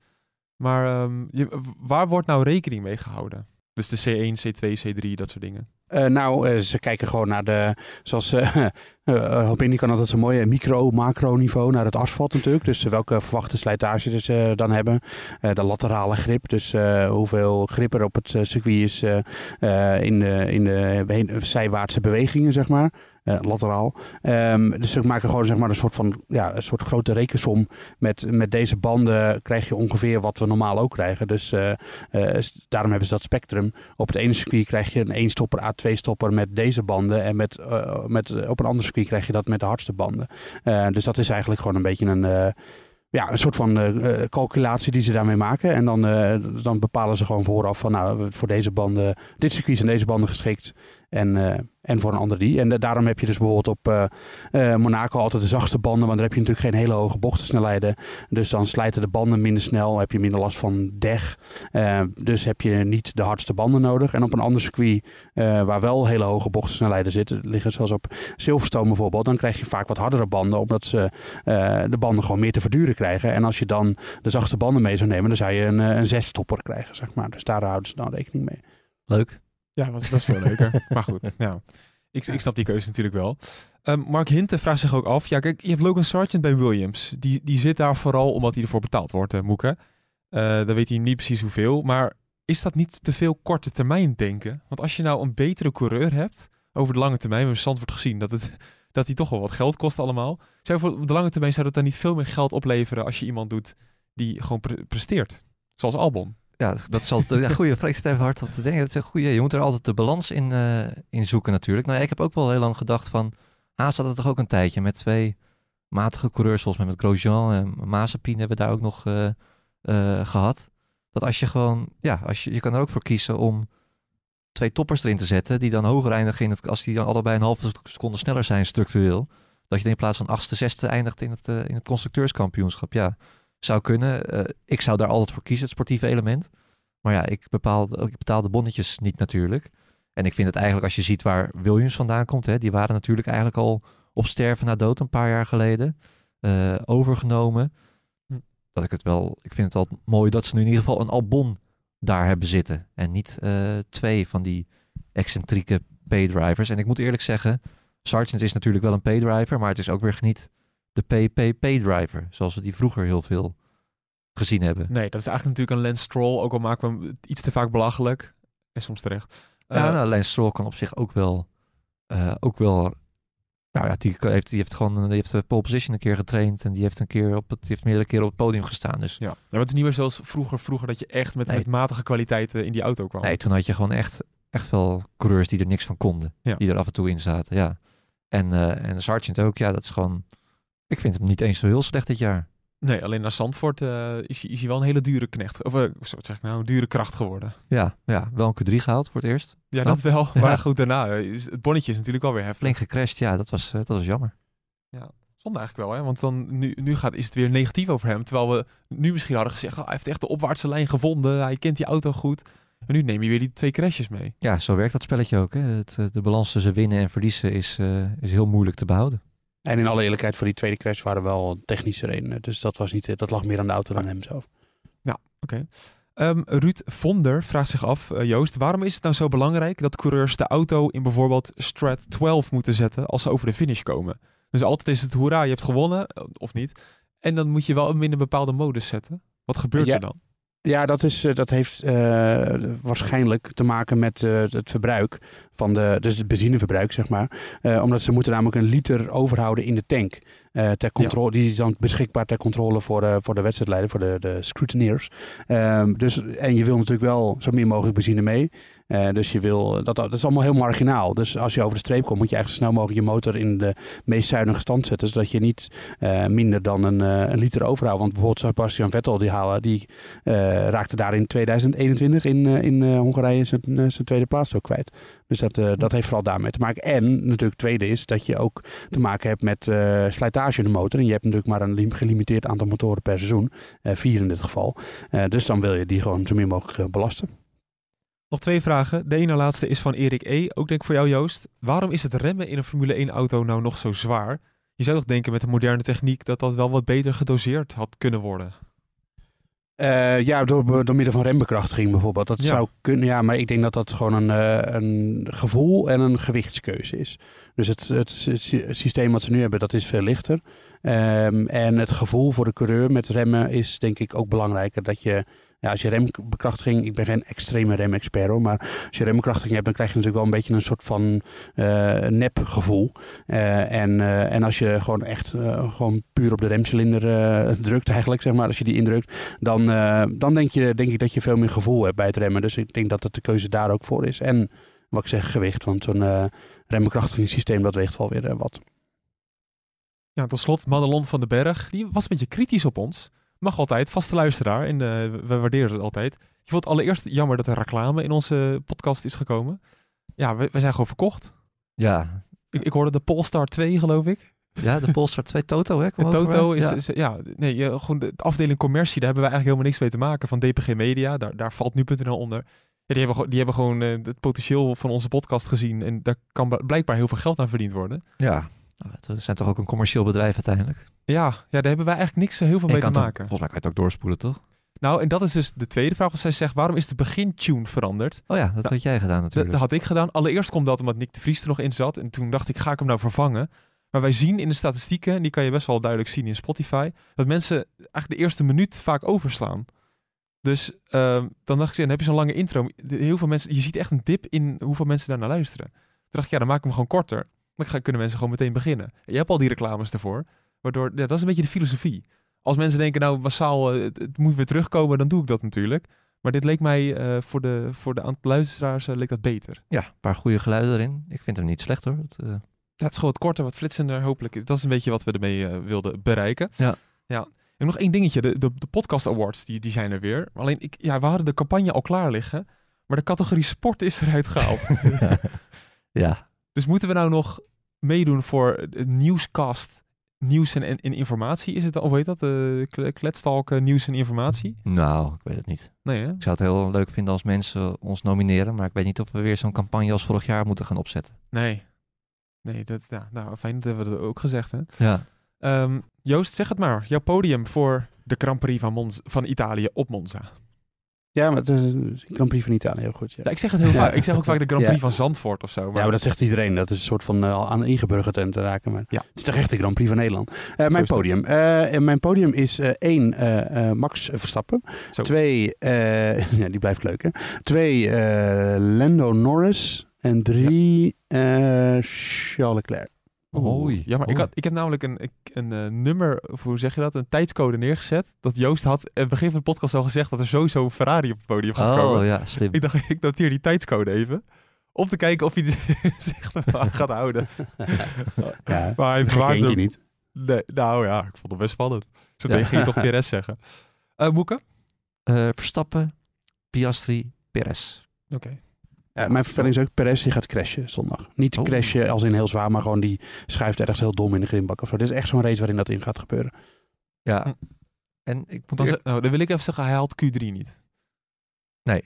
Maar um, je, waar wordt nou rekening mee gehouden? Dus de C één, C twee, C drie, dat soort dingen. Uh, nou, uh, ze kijken gewoon naar de... Zoals uh, uh, op Indy kan altijd zo'n mooie micro, macro niveau naar het asfalt natuurlijk. Dus uh, welke verwachte slijtage ze uh, dan hebben. Uh, de laterale grip. Dus uh, hoeveel grip er op het uh, circuit is uh, uh, in de, in de heen, zijwaartse bewegingen, zeg maar. Uh, lateraal. Um, dus ze maken gewoon zeg maar, een, soort van, ja, een soort grote rekensom. Met, met deze banden krijg je ongeveer wat we normaal ook krijgen. Dus uh, uh, daarom hebben ze dat spectrum. Op het ene circuit krijg je een één-stopper, A twee-stopper met deze banden. En met, uh, met, op een ander circuit krijg je dat met de hardste banden. Uh, dus dat is eigenlijk gewoon een beetje een... Uh, Ja, een soort van uh, calculatie die ze daarmee maken. En dan, uh, dan bepalen ze gewoon vooraf van nou, voor deze banden, dit circuit zijn deze banden geschikt. En, uh, en voor een ander die. En uh, daarom heb je dus bijvoorbeeld op uh, uh, Monaco altijd de zachtste banden. Want daar heb je natuurlijk geen hele hoge bochtensnelheden. Dus dan slijten de banden minder snel. Heb je minder last van deg. Uh, dus heb je niet de hardste banden nodig. En op een ander circuit uh, waar wel hele hoge bochtensnelheden zitten. Liggen zoals op Silverstone bijvoorbeeld. Dan krijg je vaak wat hardere banden. Omdat ze uh, de banden gewoon meer te verduren krijgen. En als je dan de zachtste banden mee zou nemen. Dan zou je een, een zesstopper krijgen, zeg maar. Dus daar houden ze dan rekening mee. Leuk. Ja, dat is veel leuker. Maar goed, nou, ik, ik snap die keuze natuurlijk wel. Um, Mark Hinten vraagt zich ook af. Ja, kijk, je hebt Logan Sargeant bij Williams. Die, die zit daar vooral omdat hij ervoor betaald wordt, hè, Moeke. Uh, dan weet hij niet precies hoeveel. Maar is dat niet te veel korte termijn denken? Want als je nou een betere coureur hebt, over de lange termijn, we hebben Zandvoort gezien dat het... dat die toch wel wat geld kost allemaal. Zou voor de lange termijn zou dat dan niet veel meer geld opleveren als je iemand doet die gewoon pre- presteert? Zoals Albon. Ja, dat is altijd een goede vraag. Ik zit even hard op te denken. Dat is een goede. Je moet er altijd de balans in, uh, in zoeken natuurlijk. Nou ja, ik heb ook wel heel lang gedacht van... Haas had het toch ook een tijdje met twee matige coureurs. Volgens mij met Grosjean en Mazepin hebben we daar ook nog uh, uh, gehad. Dat als je gewoon, ja, als je, je kan er ook voor kiezen om twee toppers erin te zetten die dan hoger eindigen in het, als die dan allebei een halve seconde sneller zijn structureel. Dat je dan in plaats van achtste, zesde eindigt in het, uh, in het constructeurskampioenschap. Ja, zou kunnen. Uh, ik zou daar altijd voor kiezen, het sportieve element. Maar ja, ik, bepaal, ik betaal de bonnetjes niet natuurlijk. En ik vind het eigenlijk, als je ziet waar Williams vandaan komt, hè, die waren natuurlijk eigenlijk al op sterven na dood een paar jaar geleden. Uh, overgenomen. Hm. Dat ik het wel, ik vind het altijd mooi dat ze nu in ieder geval een Albon daar hebben zitten. En niet uh, twee van die excentrieke P-drivers. En ik moet eerlijk zeggen, Sargent is natuurlijk wel een P-driver, maar het is ook weer niet de P P P-driver, zoals we die vroeger heel veel gezien hebben. Nee, dat is eigenlijk natuurlijk een Lance Stroll, ook al maken we hem iets te vaak belachelijk. En soms terecht. Uh, ja, nou, Lance Stroll kan op zich ook wel, uh, ook wel nou ja, die heeft, die heeft gewoon, die heeft de pole position een keer getraind en die heeft een keer op het, die heeft meerdere keren op het podium gestaan. Dus ja, maar het is niet meer zoals vroeger, vroeger dat je echt met, nee. met matige kwaliteiten in die auto kwam. Nee, toen had je gewoon echt, echt wel coureurs die er niks van konden, ja. die er af en toe in zaten. Ja, en uh, en Sargent ook. Ja, dat is gewoon. Ik vind hem niet eens zo heel slecht dit jaar. Nee, alleen naar Zandvoort uh, is, is hij wel een hele dure knecht. Of uh, wat zeg ik nou, een dure kracht geworden. Ja, ja, wel een Q drie gehaald voor het eerst. Ja, dat wel. Ja. Maar goed, daarna is het bonnetje is natuurlijk wel weer heftig. Flink gecrashed, ja, dat was, uh, dat was jammer. Ja, zonde eigenlijk wel, hè. Want dan nu, nu gaat, is het weer negatief over hem. Terwijl we nu misschien hadden gezegd, oh, hij heeft echt de opwaartse lijn gevonden. Hij kent die auto goed. En nu neem je weer die twee crashes mee. Ja, zo werkt dat spelletje ook, hè. Het, de balans tussen winnen en verliezen is, uh, is heel moeilijk te behouden. En in alle eerlijkheid, voor die tweede crash waren wel technische redenen. Dus dat, was niet, dat lag meer aan de auto dan hem zelf. Nou, oké. Okay. Um, Ruud Vonder vraagt zich af, uh, Joost, waarom is het nou zo belangrijk dat coureurs de auto in bijvoorbeeld strat twaalf moeten zetten als ze over de finish komen? Dus altijd is het hoera, je hebt gewonnen, of niet. En dan moet je wel in een bepaalde modus zetten. Wat gebeurt ja, er dan? Ja, dat, is, uh, dat heeft uh, waarschijnlijk te maken met uh, het verbruik. Van de, dus het benzineverbruik, zeg maar. Uh, omdat ze moeten namelijk een liter overhouden in de tank. Uh, ter controle, ja. Die is dan beschikbaar ter controle voor, uh, voor de wedstrijdleider, voor de, de scrutineers. Uh, dus, en je wil natuurlijk wel zo min mogelijk benzine mee. Uh, dus je wil, dat, dat is allemaal heel marginaal. Dus als je over de streep komt, moet je eigenlijk zo snel mogelijk je motor in de meest zuinige stand zetten. Zodat je niet uh, minder dan een, uh, een liter overhoudt. Want bijvoorbeeld Sebastian Vettel, die, halen, die uh, raakte daar in tweeduizend eenentwintig in, uh, in uh, Hongarije zijn, uh, zijn tweede plaats ook kwijt. Dus dat, uh, dat heeft vooral daarmee te maken. En natuurlijk het tweede is dat je ook te maken hebt met uh, slijtage in de motor. En je hebt natuurlijk maar een gelimiteerd aantal motoren per seizoen. Uh, vier in dit geval. Uh, dus dan wil je die gewoon zo min mogelijk uh, belasten. Nog twee vragen. De ene laatste is van Erik E. Ook denk ik voor jou, Joost. Waarom is het remmen in een Formule één auto nou nog zo zwaar? Je zou toch denken met de moderne techniek dat dat wel wat beter gedoseerd had kunnen worden? Uh, ja, door, door middel van rembekrachtiging bijvoorbeeld. Dat ja. zou kunnen, ja, maar ik denk dat dat gewoon een, uh, een gevoel en een gewichtskeuze is. Dus het, het, het systeem wat ze nu hebben, dat is veel lichter. Um, en het gevoel voor de coureur met remmen is denk ik ook belangrijker. Dat je, ja, als je rembekrachtiging, ik ben geen extreme remexpert hoor, maar als je rembekrachtiging hebt, dan krijg je natuurlijk wel een beetje een soort van uh, nepgevoel. Uh, en, uh, en als je gewoon echt uh, gewoon puur op de remcilinder uh, drukt eigenlijk, zeg maar, als je die indrukt, dan, uh, dan denk, je, denk ik dat je veel meer gevoel hebt bij het remmen. Dus ik denk dat het de keuze daar ook voor is. En wat ik zeg, gewicht, want zo'n uh, rembekrachtigingssysteem, dat weegt wel weer uh, wat. Ja, tot slot, Madelon van den Berg, die was een beetje kritisch op ons. Mag altijd, vaste luisteraar. En uh, we waarderen het altijd. Je vond allereerst jammer dat er reclame in onze podcast is gekomen. Ja, we, we zijn gewoon verkocht. Ja. Ik, ik hoorde de Polestar twee, geloof ik. Ja, de Polestar twee Toto, hè? Kom Toto is, ja. is... Ja, nee, gewoon de afdeling commercie, daar hebben we eigenlijk helemaal niks mee te maken. Van D P G Media, daar, daar valt nu punt n l onder. Ja, die hebben, die hebben gewoon uh, het potentieel van onze podcast gezien. En daar kan blijkbaar heel veel geld aan verdiend worden. Ja. We zijn toch ook een commercieel bedrijf uiteindelijk? Ja, ja, daar hebben wij eigenlijk niks zo heel veel mee te maken. Volgens mij kan je het ook doorspoelen, toch? Nou, en dat is dus de tweede vraag. Want zij zegt, waarom is de begintune veranderd? Oh ja, dat nou, had jij gedaan natuurlijk. Dat had ik gedaan. Allereerst komt dat omdat Nick de Vries er nog in zat. En toen dacht ik, ga ik hem nou vervangen? Maar wij zien in de statistieken, en die kan je best wel duidelijk zien in Spotify, dat mensen eigenlijk de eerste minuut vaak overslaan. Dus uh, dan dacht ik, dan heb je zo'n lange intro. Heel veel mensen, je ziet echt een dip in hoeveel mensen daarnaar luisteren. Toen dacht ik, ja, dan maak ik hem gewoon korter. Dan kunnen mensen gewoon meteen beginnen. Je hebt al die reclames ervoor. Waardoor, ja, dat is een beetje de filosofie. Als mensen denken, nou massaal, uh, het, het moet weer terugkomen, dan doe ik dat natuurlijk. Maar dit leek mij, uh, voor de, voor de luisteraars, uh, leek dat beter. Ja, een paar goede geluiden erin. Ik vind hem niet slecht hoor. Het, uh... ja, het is gewoon wat korter, wat flitsender hopelijk. Dat is een beetje wat we ermee uh, wilden bereiken. Ja. Ja. En nog één dingetje, de, de, de podcast awards, die, die zijn er weer. Alleen, ik, ja, we hadden de campagne al klaar liggen, maar de categorie sport is eruit gehaald. ja. ja. Dus moeten we nou nog meedoen voor de nieuwscast, nieuws en, en, en informatie? Is het, of weet dat, uh, kletstalk, uh, nieuws en informatie? Nou, ik weet het niet. Nee, hè? Ik zou het heel leuk vinden als mensen ons nomineren, maar ik weet niet of we weer zo'n campagne als vorig jaar moeten gaan opzetten. Nee. Nee, dat, nou, nou, fijn dat hebben we dat ook gezegd, hè? Ja. Um, Joost, zeg het maar. Jouw podium voor de Grand Prix van, Monza, van Italië op Monza. Ja, maar de Grand Prix van Italië, heel goed. Ja. Ja, ik zeg het heel ja. vaak. Ik zeg ook vaak de Grand Prix ja. van Zandvoort of zo. Maar... Ja, maar dat zegt iedereen. Dat is een soort van uh, aan ingeburgerd en te raken. Maar ja. Het is toch echt de Grand Prix van Nederland. Uh, mijn podium. Uh, en mijn podium is uh, één, uh, uh, Max Verstappen. Zo. Twee, uh, ja, die blijft leuk, hè. Twee, uh, Lando Norris. En drie, ja. uh, Charles Leclerc. Oei. Ja, maar ik, had, ik heb namelijk een, een, een nummer, of hoe zeg je dat, een tijdscode neergezet. Dat Joost had aan het begin van de podcast al gezegd dat er sowieso een Ferrari op het podium gaat komen. Oh ja, slim. Ik dacht, ik noteer die tijdscode even. Om te kijken of hij zich ervan gaat houden. Ja, maar hij verwaarde hem niet. Nee, nou ja, ik vond het best spannend. Zo tegen ging je toch Perez zeggen. Uh, Moeke? Uh, Verstappen, Piastri, Perez. Oké. Okay. Uh, mijn voorspelling is ook, Perez die gaat crashen zondag. Niet oh. crashen als in heel zwaar, maar gewoon die schuift ergens heel dom in de grindbak of zo. Dit is echt zo'n race waarin dat in gaat gebeuren. Ja. En ik moet dan, nou, dan wil ik even zeggen, hij haalt Q drie niet. Nee.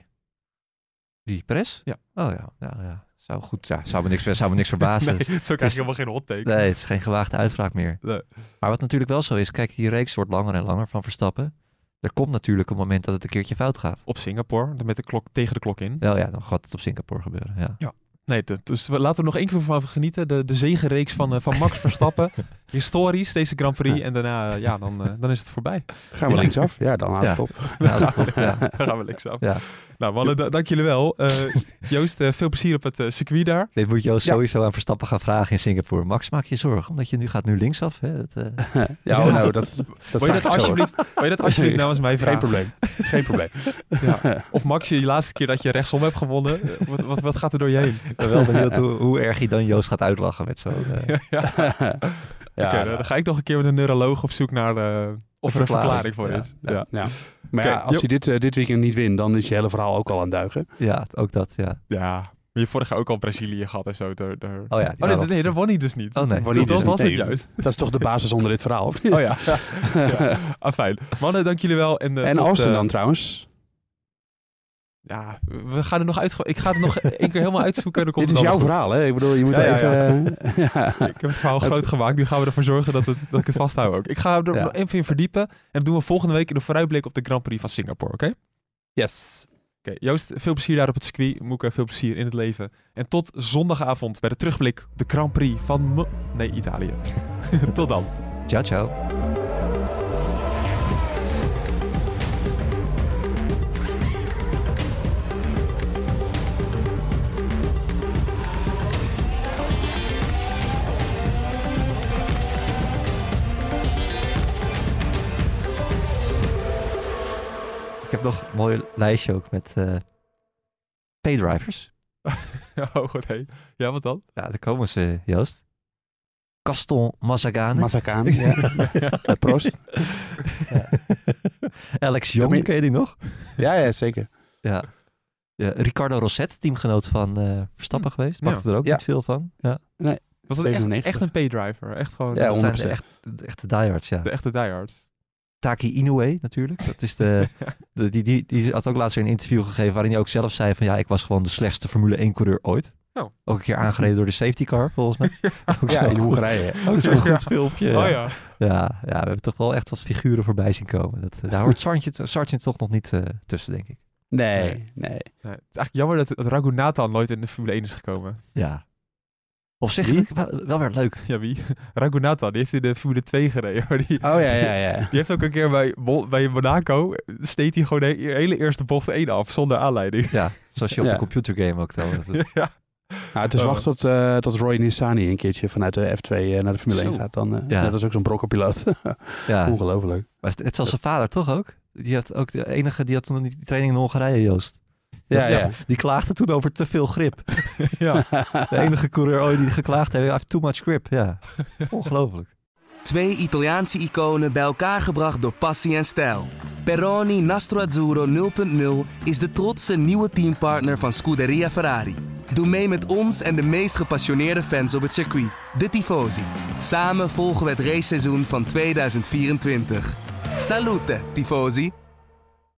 Die Perez? Ja. Oh ja, nou ja. Zou goed, ja, zou me niks, zou me niks verbazen. Nee, zo krijg je helemaal geen hot take. Nee, het is geen gewaagde uitspraak meer. Nee. Maar wat natuurlijk wel zo is, kijk, die reeks wordt langer en langer van Verstappen. Er komt natuurlijk een moment dat het een keertje fout gaat. Op Singapore, met de klok, tegen de klok in. Wel ja, dan gaat het op Singapore gebeuren. Ja. ja. Nee, dus laten we nog één keer van genieten. De, de zegenreeks van, uh, van Max Verstappen. Historisch, deze Grand Prix. Ja. En daarna, ja, dan, uh, dan is het voorbij. Gaan we ja. linksaf? Ja, dan haast het op. Ja, dan gaan we, ja. dan gaan we linksaf. Ja. Nou, mannen, d- dank jullie wel. Uh, Joost, uh, veel plezier op het uh, circuit daar. Dit moet Joost ja. sowieso aan Verstappen gaan vragen in Singapore. Max, maak je zorgen, omdat je nu gaat nu linksaf. Hè? Dat, uh... ja, ja, oh nou, dat, dat je dat alsjeblieft, wil je dat alsjeblieft namens mij vragen? Geen probleem. Geen probleem. Ja. Of Max, je laatste keer dat je rechtsom hebt gewonnen, wat, wat, wat gaat er door je heen? Ik ben wel benieuwd hoe, hoe erg je dan Joost gaat uitlachen met zo'n... Uh... Ja, ja. ja, okay, ja. Dan ga ik nog een keer met een neuroloog op zoek naar... De... Of er een verklaring voor ja. is. Ja. Ja. Ja. Maar okay. ja, als hij dit, uh, dit weekend niet wint, dan is je hele verhaal ook al aan het duigen. Ja, ook dat, ja. Ja, maar je hebt vorig jaar ook al Brazilië gehad en zo. Door, door... Oh ja. Oh, nee, nee, dat won hij dus niet. Oh, nee. Dat, dat dus was het juist. Dat is toch de basis onder dit verhaal? Of niet? Oh ja. ja. ja. Ah, fijn. Mannen, dank jullie wel. En, uh, en tot, Austin dan uh, trouwens? Ja, we gaan er nog uit. Ik ga het nog één keer helemaal uitzoeken. Dan komt dit is jouw verhaal, hè? Ik bedoel, je moet ja, even... Ja, ja. ja. Ik heb het verhaal groot gemaakt. Nu gaan we ervoor zorgen dat, het, dat ik het vasthoud ook. Ik ga er ja. even in verdiepen. En dat doen we volgende week in de vooruitblik op de Grand Prix van Singapore, oké? Okay? Yes. Oké, okay, Joost, veel plezier daar op het circuit. Moeke, veel plezier in het leven. En tot zondagavond bij de terugblik op de Grand Prix van... M- nee, Italië. Tot dan. Ciao, ciao. Ik heb nog een mooi lijstje ook met uh, paydrivers. Oh, goed hé. Ja, wat dan? Ja, daar komen ze, Joost. Gaston Mazzacane. Mazzacane, ja. ja. ja. Prost. Ja. Alex Jong, Domin- ken je die nog? Ja, ja zeker. Ja. Ja, Ricardo Rosset, teamgenoot van uh, Verstappen hm. geweest. Mag ja. er ook ja. niet veel van. Ja. Nee, was dat echt, echt een paydriver? Echt gewoon, ja, honderd procent. De, echt, de echte diehards, ja. De echte diehards. Taki Inoue natuurlijk. Dat is de, de, die, die, die had ook laatst weer een interview gegeven waarin hij ook zelf zei van ja, ik was gewoon de slechtste Formule één coureur ooit. Oh. Ook een keer aangereden door de safety car volgens mij. Ja, ook ja in Hongarije. Ook zo'n goed filmpje. Ja. Oh, ja. Ja, ja, we hebben toch wel echt wat figuren voorbij zien komen. Dat, daar hoort Sargent, Sargent toch nog niet uh, tussen, denk ik. Nee, nee. nee. nee. Het is eigenlijk jammer dat, dat Raghunathan nooit in de Formule één is gekomen. Ja. Op zich wie? Wel weer leuk. Ja, wie? Raghunathan, die heeft in de Formule twee gereden. Die, oh ja, ja, ja. Die heeft ook een keer bij, bij Monaco, steed hij gewoon de hele eerste bocht één af, zonder aanleiding. Ja, zoals je op ja. de computergame ook dan. Ja. Nou, het is oh. wacht tot, uh, tot Roy Nissany een keertje vanuit de F twee uh, naar de Formule één gaat. Dan, uh, ja. Ja, dat is ook zo'n brokkenpiloot. ja. Ongelooflijk. Maar het is als zijn vader toch ook? Die had ook de enige, die had toen die training in Hongarije, Joost. Ja, ja, ja, die klaagde toen over te veel grip. ja. De enige coureur ooit die geklaagd heeft, I have too much grip. Ja, ongelooflijk. Twee Italiaanse iconen bij elkaar gebracht door passie en stijl. Peroni Nastro Azzurro nul punt nul is de trotse nieuwe teampartner van Scuderia Ferrari. Doe mee met ons en de meest gepassioneerde fans op het circuit, de Tifosi. Samen volgen we het raceseizoen van tweeduizend vierentwintig. Salute, Tifosi!